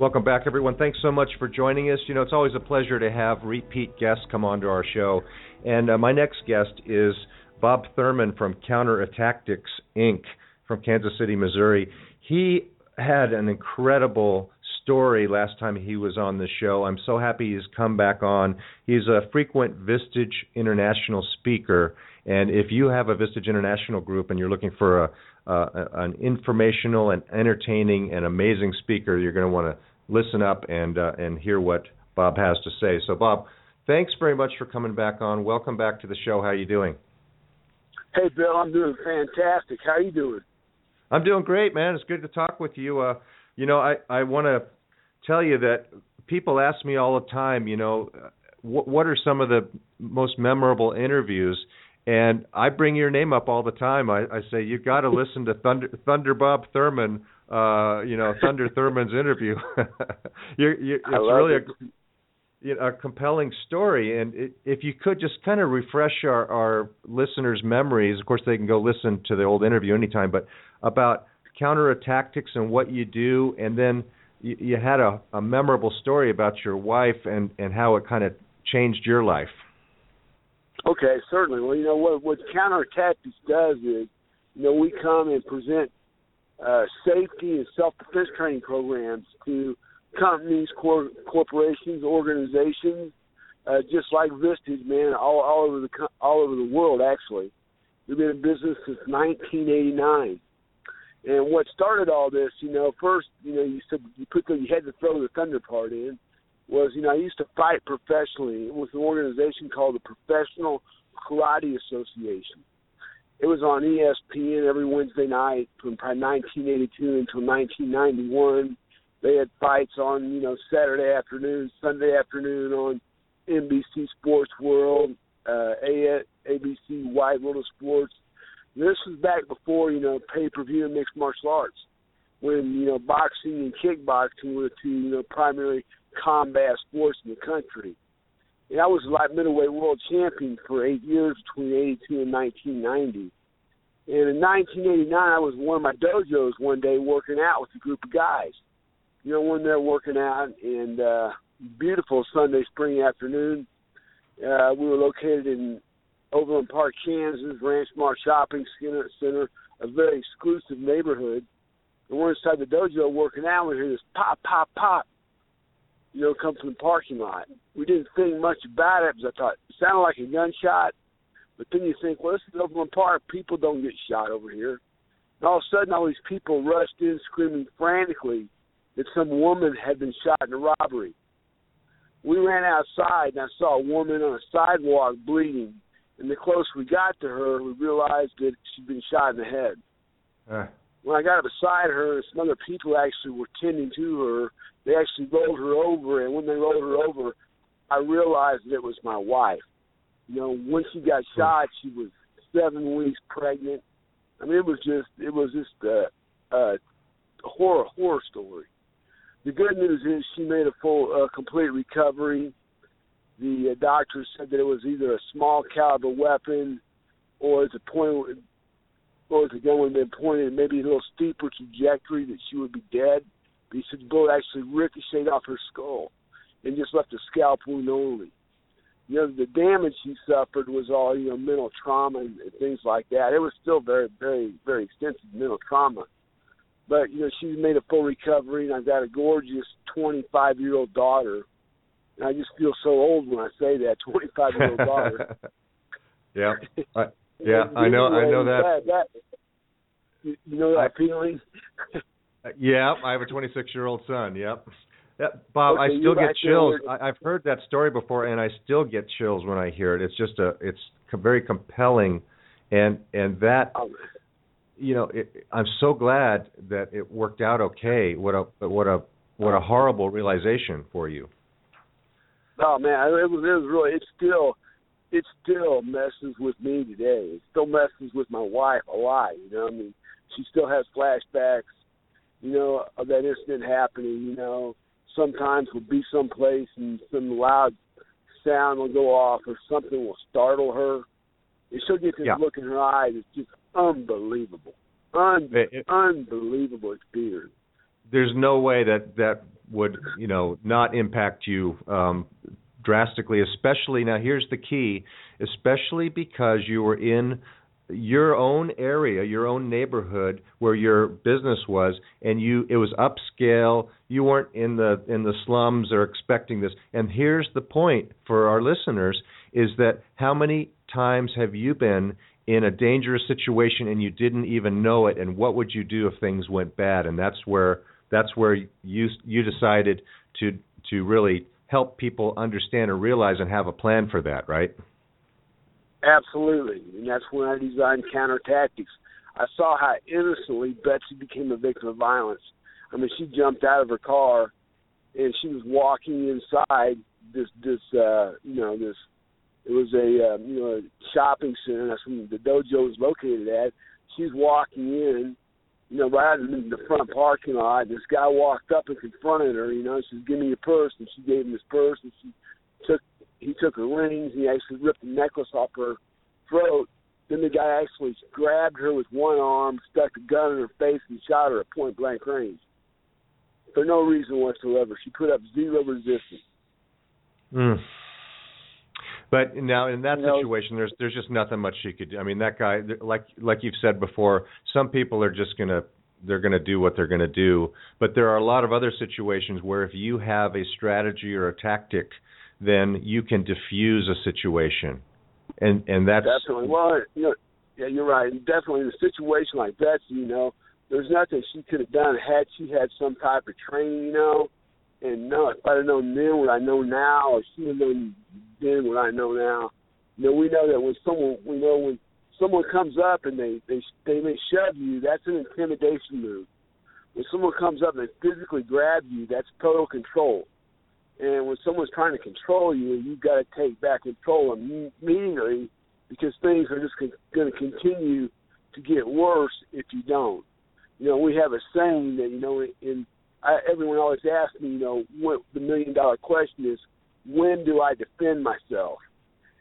Welcome back, everyone. Thanks so much for joining us. You know, it's always a pleasure to have repeat guests come onto our show. And my next guest is Bob Thurman from Counter Attack Tactics Inc. from Kansas City, Missouri. He had an incredible story last time he was on the show. I'm so happy he's come back on. He's a frequent Vistage International speaker. And if you have a Vistage International group and you're looking for an informational and entertaining and amazing speaker, you're going to want to listen up and hear what Bob has to say. So, Bob, thanks very much for coming back on. Welcome back to the show. How are you doing? Hey, Bill, I'm doing fantastic. How are you doing? I'm doing great, man. It's good to talk with you. You know, I want to tell you that people ask me all the time, you know, what are some of the most memorable interviews? And I bring your name up all the time. I say, you've got to listen to Thunder Bob Thurman, you know, Thunder Thurman's interview. It's really a compelling story. And if you could just kind of refresh our listeners' memories, of course, they can go listen to the old interview anytime, but about Counter Tactics and what you do. And then you had a memorable story about your wife and how it kind of changed your life. Okay, certainly. Well, you know, what Counter Tactics does is, you know, we come and present safety and self-defense training programs to companies, corporations, organizations, just like Vistage, man, all over the world, actually. We've been in business since 1989. And what started all this, you know, first, you know, you had to throw the thunder part in. Was, you know, I used to fight professionally with an organization called the Professional Karate Association. It was on ESPN every Wednesday night from probably 1982 until 1991. They had fights on, you know, Saturday afternoon, Sunday afternoon on NBC Sports World, ABC Wide World of Sports. This was back before, you know, pay-per-view and mixed martial arts, when, you know, boxing and kickboxing were the two, you know, primary combat sports in the country. And I was light middleweight world champion for 8 years between 82 and 1990. And in 1989, I was in one of my dojos one day working out with a group of guys. You know, one there working out, and beautiful Sunday spring afternoon. We were located in Overland Park, Kansas, Ranch Mart Shopping Center, a very exclusive neighborhood. And we're inside the dojo working out, we hear this pop, pop, pop, you know, come from the parking lot. We didn't think much about it because I thought it sounded like a gunshot. But then you think, well, this is Overland Park. People don't get shot over here. And all of a sudden, all these people rushed in screaming frantically that some woman had been shot in a robbery. We ran outside, and I saw a woman on a sidewalk bleeding. And the closer we got to her, we realized that she'd been shot in the head. When I got up beside her, some other people actually were tending to her. They actually rolled her over, and when they rolled her over, I realized that it was my wife. You know, when she got shot, she was 7 weeks pregnant. I mean, it was just a horror story. The good news is she made a full, complete recovery. The doctor said that it was either a small caliber weapon or it's a point. Or if the gun would have been pointed maybe a little steeper trajectory, that she would be dead. But he said the bullet actually ricocheted off her skull and just left a scalp wound only. You know, the damage she suffered was all, you know, mental trauma and things like that. It was still very, very, very extensive mental trauma. But, you know, she made a full recovery, and I've got a gorgeous 25-year-old daughter. And I just feel so old when I say that, 25-year-old daughter. Yeah. Yeah, I know that. You know that feeling? Yeah, I have a 26-year-old son, yep. Yeah, Bob, okay, I still get chills. I've heard that story before, and I still get chills when I hear it. It's just it's very compelling, and that, you know, I'm so glad that it worked out okay. What a What a horrible realization for you. Oh man, it was really. It still messes with me today. It still messes with my wife a lot. You know, I mean, she still has flashbacks. You know, of that incident happening. You know, sometimes we'll be someplace and some loud sound will go off or something will startle her, and she'll get this look in her eyes. It's just unbelievable, unbelievable experience. There's no way that would, you know, not impact you drastically, especially, now here's the key, especially because you were in your own area, your own neighborhood where your business was, and it was upscale. You weren't in the slums or expecting this. And here's the point for our listeners is that how many times have you been in a dangerous situation and you didn't even know it, and what would you do if things went bad? And that's where you decided to really help people understand and realize and have a plan for that, right? Absolutely, and that's when I designed Counter Tactics. I saw how innocently Betsy became a victim of violence. I mean, she jumped out of her car, and she was walking inside this. It was a shopping center. That's where the dojo was located at. She's walking in, you know, right in the front parking lot. This guy walked up and confronted her, you know, and she said, "Give me your purse." And she gave him his purse, and he took her rings, and he actually ripped the necklace off her throat. Then the guy actually grabbed her with one arm, stuck a gun in her face, and shot her at point-blank range. For no reason whatsoever. She put up zero resistance. Mm. But now in that situation, there's just nothing much she could do. I mean, that guy, like you've said before, some people are just they're gonna do what they're gonna do. But there are a lot of other situations where if you have a strategy or a tactic, then you can diffuse a situation, and that's definitely. Well, you know, yeah, you're right. And definitely in a situation like that, you know, there's nothing she could have done had she had some type of training, you know. And no, if I'd have known then what I know now, or she would have known then what I know now. You know, we know that when someone comes up and they may shove you, that's an intimidation move. When someone comes up and they physically grab you, that's total control. And when someone's trying to control you, you've got to take back control immediately, because things are just going to continue to get worse if you don't. You know, we have a saying that, you know, everyone always asks me, you know, what the million-dollar question is, when do I defend myself?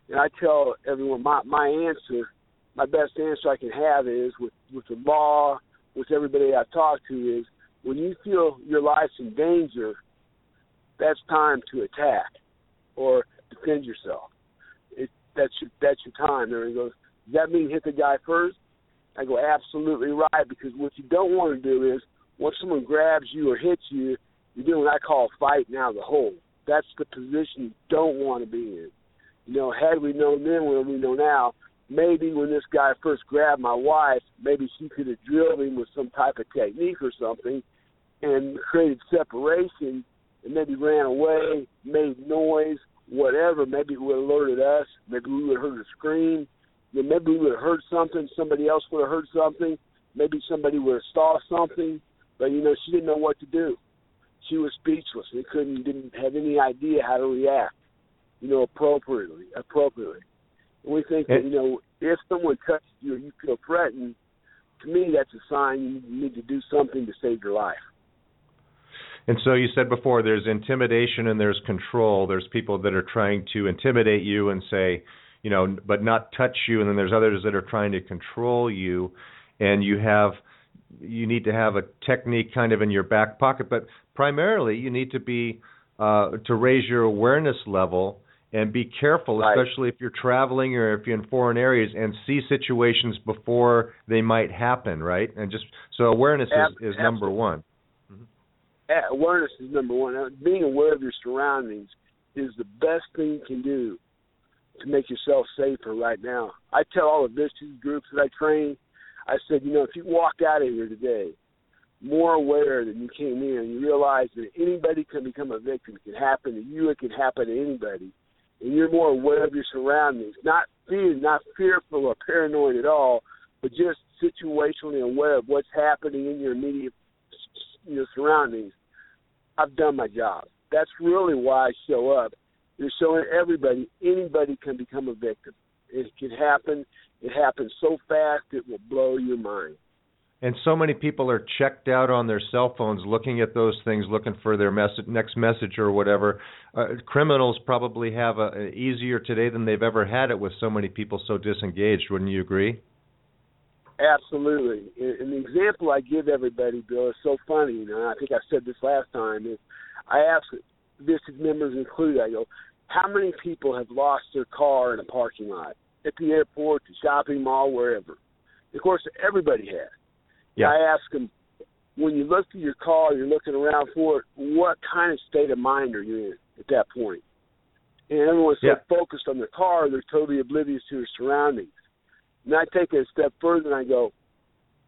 And I tell everyone my best answer I can have is with the law, with everybody I talk to, is when you feel your life's in danger, that's time to attack or defend yourself. That's your time. There he goes, does that mean hit the guy first? I go, absolutely right, because what you don't want to do is, once someone grabs you or hits you, you're doing what I call fighting out of the hole. That's the position you don't want to be in. You know, had we known then what we know now, maybe when this guy first grabbed my wife, maybe she could have drilled him with some type of technique or something and created separation and maybe ran away, made noise, whatever. Maybe it would have alerted us. Maybe we would have heard a scream. Maybe we would have heard something. Somebody else would have heard something. Maybe somebody would have saw something. But, you know, she didn't know what to do. She was speechless. They didn't have any idea how to react, you know, appropriately. And we think that, you know, if someone touches you or you feel threatened, to me that's a sign you need to do something to save your life. And so you said before there's intimidation and there's control. There's people that are trying to intimidate you and say, you know, but not touch you. And then there's others that are trying to control you. And you need to have a technique kind of in your back pocket, but primarily you need to be to raise your awareness level and be careful, right, especially if you're traveling or if you're in foreign areas, and see situations before they might happen, right? And just so awareness is number one. Mm-hmm. Awareness is number one. Being aware of your surroundings is the best thing you can do to make yourself safer right now. I tell all the business groups that I train, I said, you know, if you walk out of here today more aware than you came in, you realize that anybody can become a victim. It can happen to you. It can happen to anybody. And you're more aware of your surroundings, not fearful or paranoid at all, but just situationally aware of what's happening in your immediate surroundings. I've done my job. That's really why I show up. You're showing everybody, anybody can become a victim. It can happen. It happens so fast, it will blow your mind. And so many people are checked out on their cell phones looking at those things, looking for their next message or whatever. Criminals probably have it easier today than they've ever had it with so many people so disengaged. Wouldn't you agree? Absolutely. And the example I give everybody, Bill, is so funny. You know, I think I said this last time. Is I ask Vistage members included, I go, how many people have lost their car in a parking lot, at the airport, the shopping mall, wherever? Of course, everybody has. Yeah. I ask them, when you look through your car, you're looking around for it, what kind of state of mind are you in at that point? And everyone's so focused on their car, they're totally oblivious to their surroundings. And I take it a step further and I go,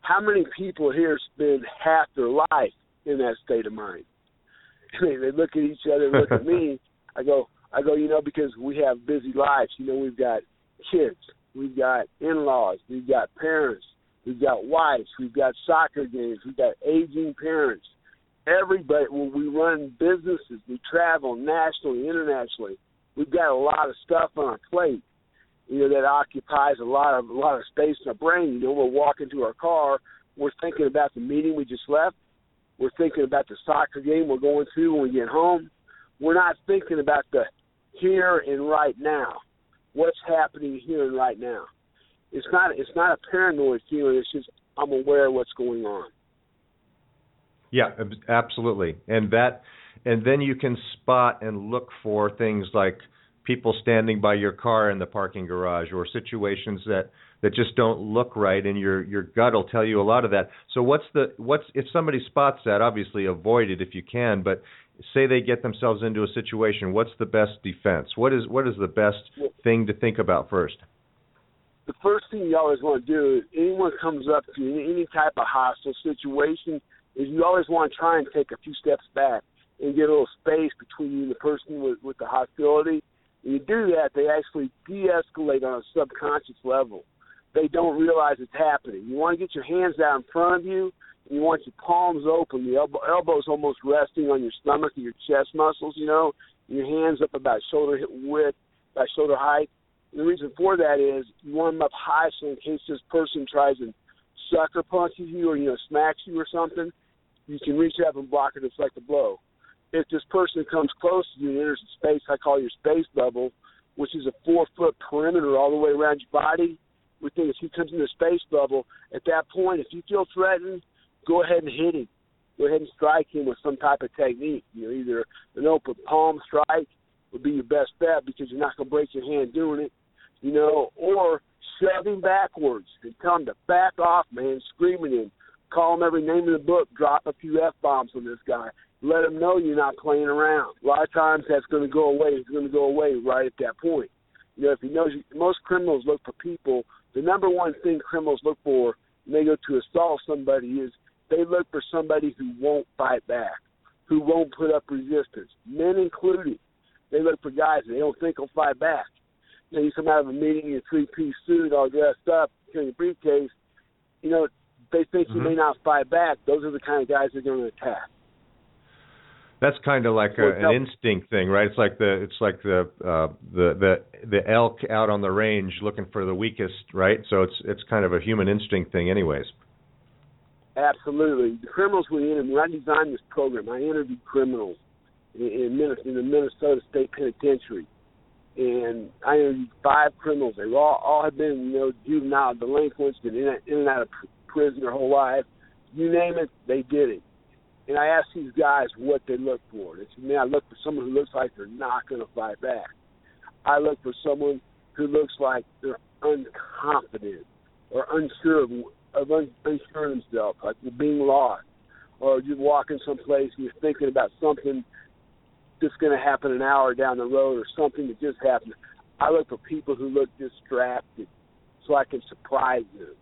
how many people here spend half their life in that state of mind? And they look at each other, look at me. I go, you know, because we have busy lives. You know, we've got kids, we've got in-laws, we've got parents. We've got wives. We've got soccer games. We've got aging parents. Everybody, when we run businesses, we travel nationally, internationally. We've got a lot of stuff on our plate, you know, that occupies a lot of space in our brain. You know, we're walking to our car. We're thinking about the meeting we just left. We're thinking about the soccer game we're going to when we get home. We're not thinking about the here and right now, what's happening here and right now. It's not a paranoid feeling. It's just I'm aware of what's going on. Yeah, absolutely. And then you can spot and look for things like people standing by your car in the parking garage or situations that just don't look right, and your gut will tell you a lot of that. So what's if somebody spots that, obviously avoid it if you can, but say they get themselves into a situation, what's the best defense? What is the best thing to think about first? The first thing you always want to do is anyone comes up to you in any type of hostile situation is you always want to try and take a few steps back and get a little space between you and the person with the hostility. When you do that, they actually de-escalate on a subconscious level. They don't realize it's happening. You want to get your hands out in front of you, and you want your palms open, the elbows almost resting on your stomach and your chest muscles, you know, and your hands up about shoulder width, about shoulder height. The reason for that is you want them up high so in case this person tries and sucker punches you or, you know, smacks you or something, you can reach up and block and deflect the blow. If this person comes close to you and enters a space I call your space bubble, which is a 4-foot perimeter all the way around your body, we think if he comes into a space bubble, at that point, if you feel threatened, go ahead and hit him. Go ahead and strike him with some type of technique. You know, either an open palm strike would be your best bet because you're not going to break your hand doing it. You know, or shove him backwards and tell him to back off, man, screaming at him. Call him every name in the book, drop a few F-bombs on this guy. Let him know you're not playing around. A lot of times that's going to go away. It's going to go away right at that point. You know, if he knows most criminals look for people. The number one thing criminals look for when they go to assault somebody is they look for somebody who won't fight back, who won't put up resistance, men included. They look for guys that they don't think will fight back. Now, you come out of a meeting in a three-piece suit, all dressed up, carrying a briefcase, you know, they think you may not fight back. Those are the kind of guys that are going to attack. That's kind of like an instinct thing, right? It's like the elk out on the range looking for the weakest, right? So it's kind of a human instinct thing anyways. Absolutely. The criminals we interview, when I designed this program, I interviewed criminals in the Minnesota State Penitentiary. And I interviewed 5 criminals. They all had been, you know, juvenile delinquents, been in and out of prison their whole life. You name it, they did it. And I asked these guys what they looked for. They said, man, I look for someone who looks like they're not going to fight back. I look for someone who looks like they're unconfident or unsure of themselves, like they're being lost. Or you're walking someplace and you're thinking about something that's going to happen an hour down the road or something that just happened. I look for people who look distracted so I can surprise them.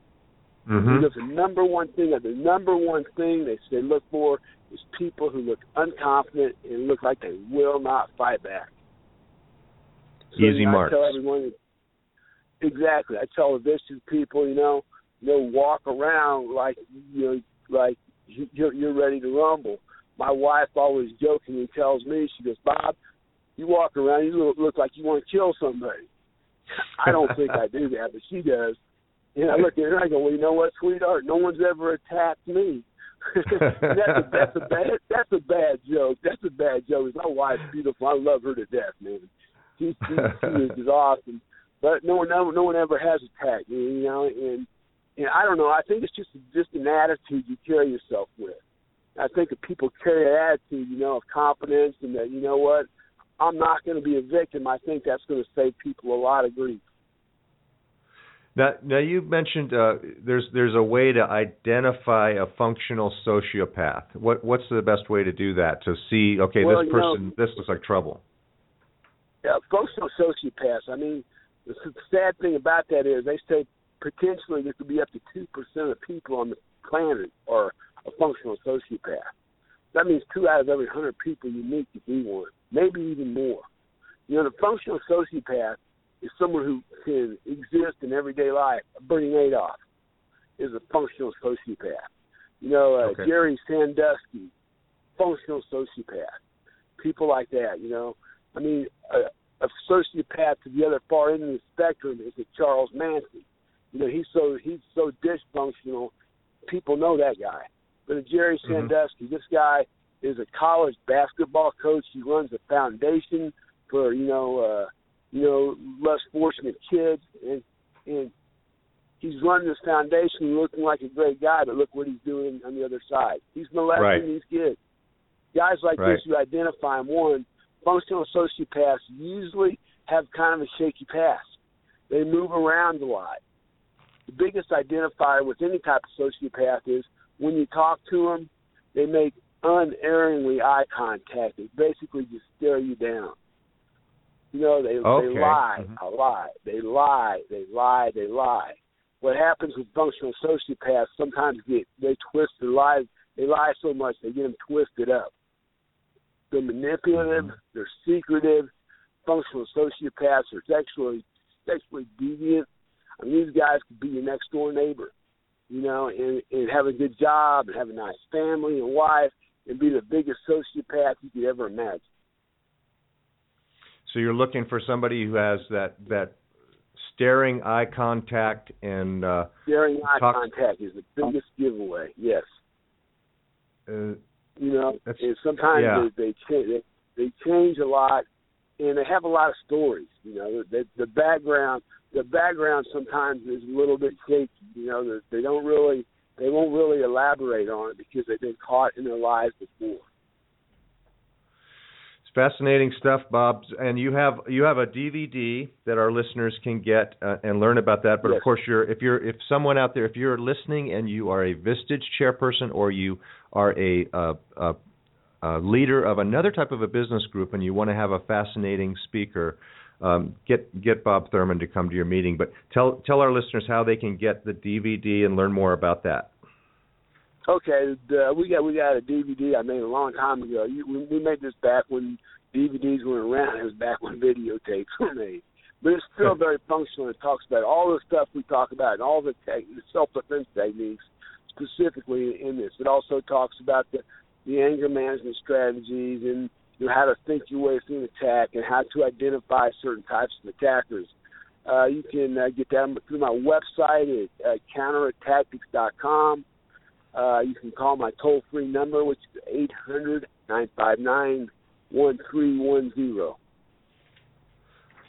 Mm-hmm. Because the number one thing they look for is people who look unconfident and look like they will not fight back. So, easy marks. Exactly. I tell the Vistage people, you know, walk around like you're ready to rumble. my wife always jokingly tells me, she goes, Bob, you walk around, you look like you want to kill somebody. I don't think I do that, but she does. And I look at her and I go, well, you know what, sweetheart? No one's ever attacked me. That's a bad joke. That's a bad joke. My wife's beautiful. I love her to death, man. She is awesome. But no one ever has attacked me, you know. And I don't know. I think it's just an attitude you carry yourself with. I think if people carry an attitude, you know, of confidence and that, you know what, I'm not going to be a victim, I think that's going to save people a lot of grief. Now you mentioned there's a way to identify a functional sociopath. What's the best way to do that, to see, okay, well, this person, this looks like trouble? Yeah, functional sociopaths, I mean, the sad thing about that is they say potentially there could be up to 2% of people on the planet are a functional sociopath. That means 2 out of every 100 people you meet could be one, maybe even more. You know, the functional sociopath is someone who can exist in everyday life. Bernie Madoff is a functional sociopath. You know, Jerry Sandusky, functional sociopath. People like that, you know. I mean, a sociopath to the other far end of the spectrum is a Charles Manson. You know, he's so dysfunctional, people know that guy. But Jerry Sandusky, this guy is a college basketball coach. He runs a foundation for, you know, less fortunate kids, and he's running this foundation looking like a great guy, but look what he's doing on the other side. He's molesting these kids. Guys like this, you identify them. One, functional sociopaths usually have kind of a shaky past. They move around a lot. The biggest identifier with any type of sociopath is when you talk to them, they make unerringly eye contact. They basically just stare you down. You know, they lie a lot. They lie. What happens with functional sociopaths, sometimes they twist their lies. They lie so much, they get them twisted up. They're manipulative. They're secretive. Functional sociopaths are sexually deviant. I mean, these guys could be your next-door neighbor, you know, and have a good job and have a nice family and wife and be the biggest sociopath you could ever imagine. So you're looking for somebody who has that staring eye contact and... staring eye contact is the biggest giveaway, yes. You know, and sometimes they change a lot, and they have a lot of stories, you know. The background sometimes is a little bit shaky. You know, they won't really elaborate on it because they've been caught in their lives before. It's fascinating stuff, Bob. And you have a DVD that our listeners can get and learn about that. But of course, if someone out there, if you're listening and you are a Vistage chairperson or you are a leader of another type of a business group and you want to have a fascinating speaker. Get Bob Thurman to come to your meeting, but tell our listeners how they can get the DVD and learn more about that. Okay, we got a DVD I made a long time ago. We made this back when DVDs weren't around. It was back when videotapes were made, but it's still very functional. It talks about all the stuff we talk about and all the self-defense techniques specifically in this. It also talks about the anger management strategies and how to think your way through an attack and how to identify certain types of attackers. You can get that through my website at counterattactics.com. You can call my toll-free number, which is 800-959-1310.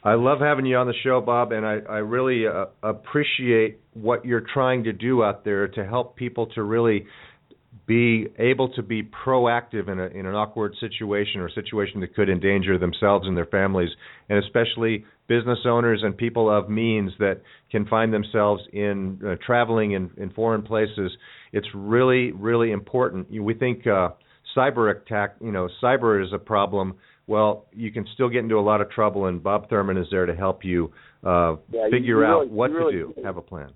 I love having you on the show, Bob, and I really appreciate what you're trying to do out there to help people to really be able to be proactive in an awkward situation or situation that could endanger themselves and their families, and especially business owners and people of means that can find themselves in traveling in foreign places. It's really, really important. We think cyber is a problem. Well, you can still get into a lot of trouble, and Bob Thurman is there to help you figure out what to do, have a plan.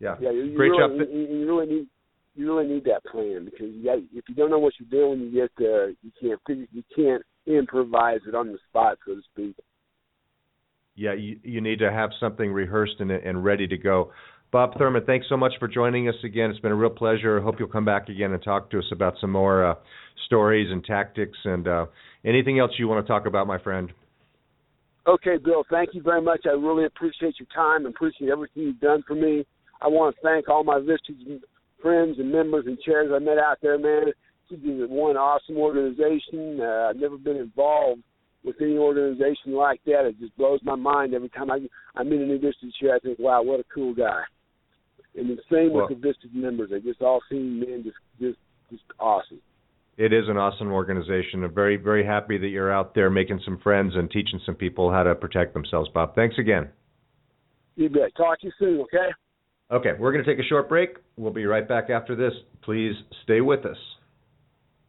Great job. You really need that plan because if you don't know what you're doing when you get there, you can't improvise it on the spot, so to speak. Yeah, you need to have something rehearsed and ready to go. Bob Thurman, thanks so much for joining us again. It's been a real pleasure. I hope you'll come back again and talk to us about some more stories and tactics and anything else you want to talk about, my friend. Okay, Bill, thank you very much. I really appreciate your time and appreciate everything you've done for me. I want to thank all my Vistage friends and members and chairs I met out there, man. This is one awesome organization. I've never been involved with any organization like that. It just blows my mind every time I'm in a new Vistage chair. I think, wow, what a cool guy. And the same with the Vistage members. They just all seem, man, just awesome. It is an awesome organization. I'm very, very happy that you're out there making some friends and teaching some people how to protect themselves, Bob. Thanks again. You bet. Talk to you soon, okay? Okay, we're going to take a short break. We'll be right back after this. Please stay with us.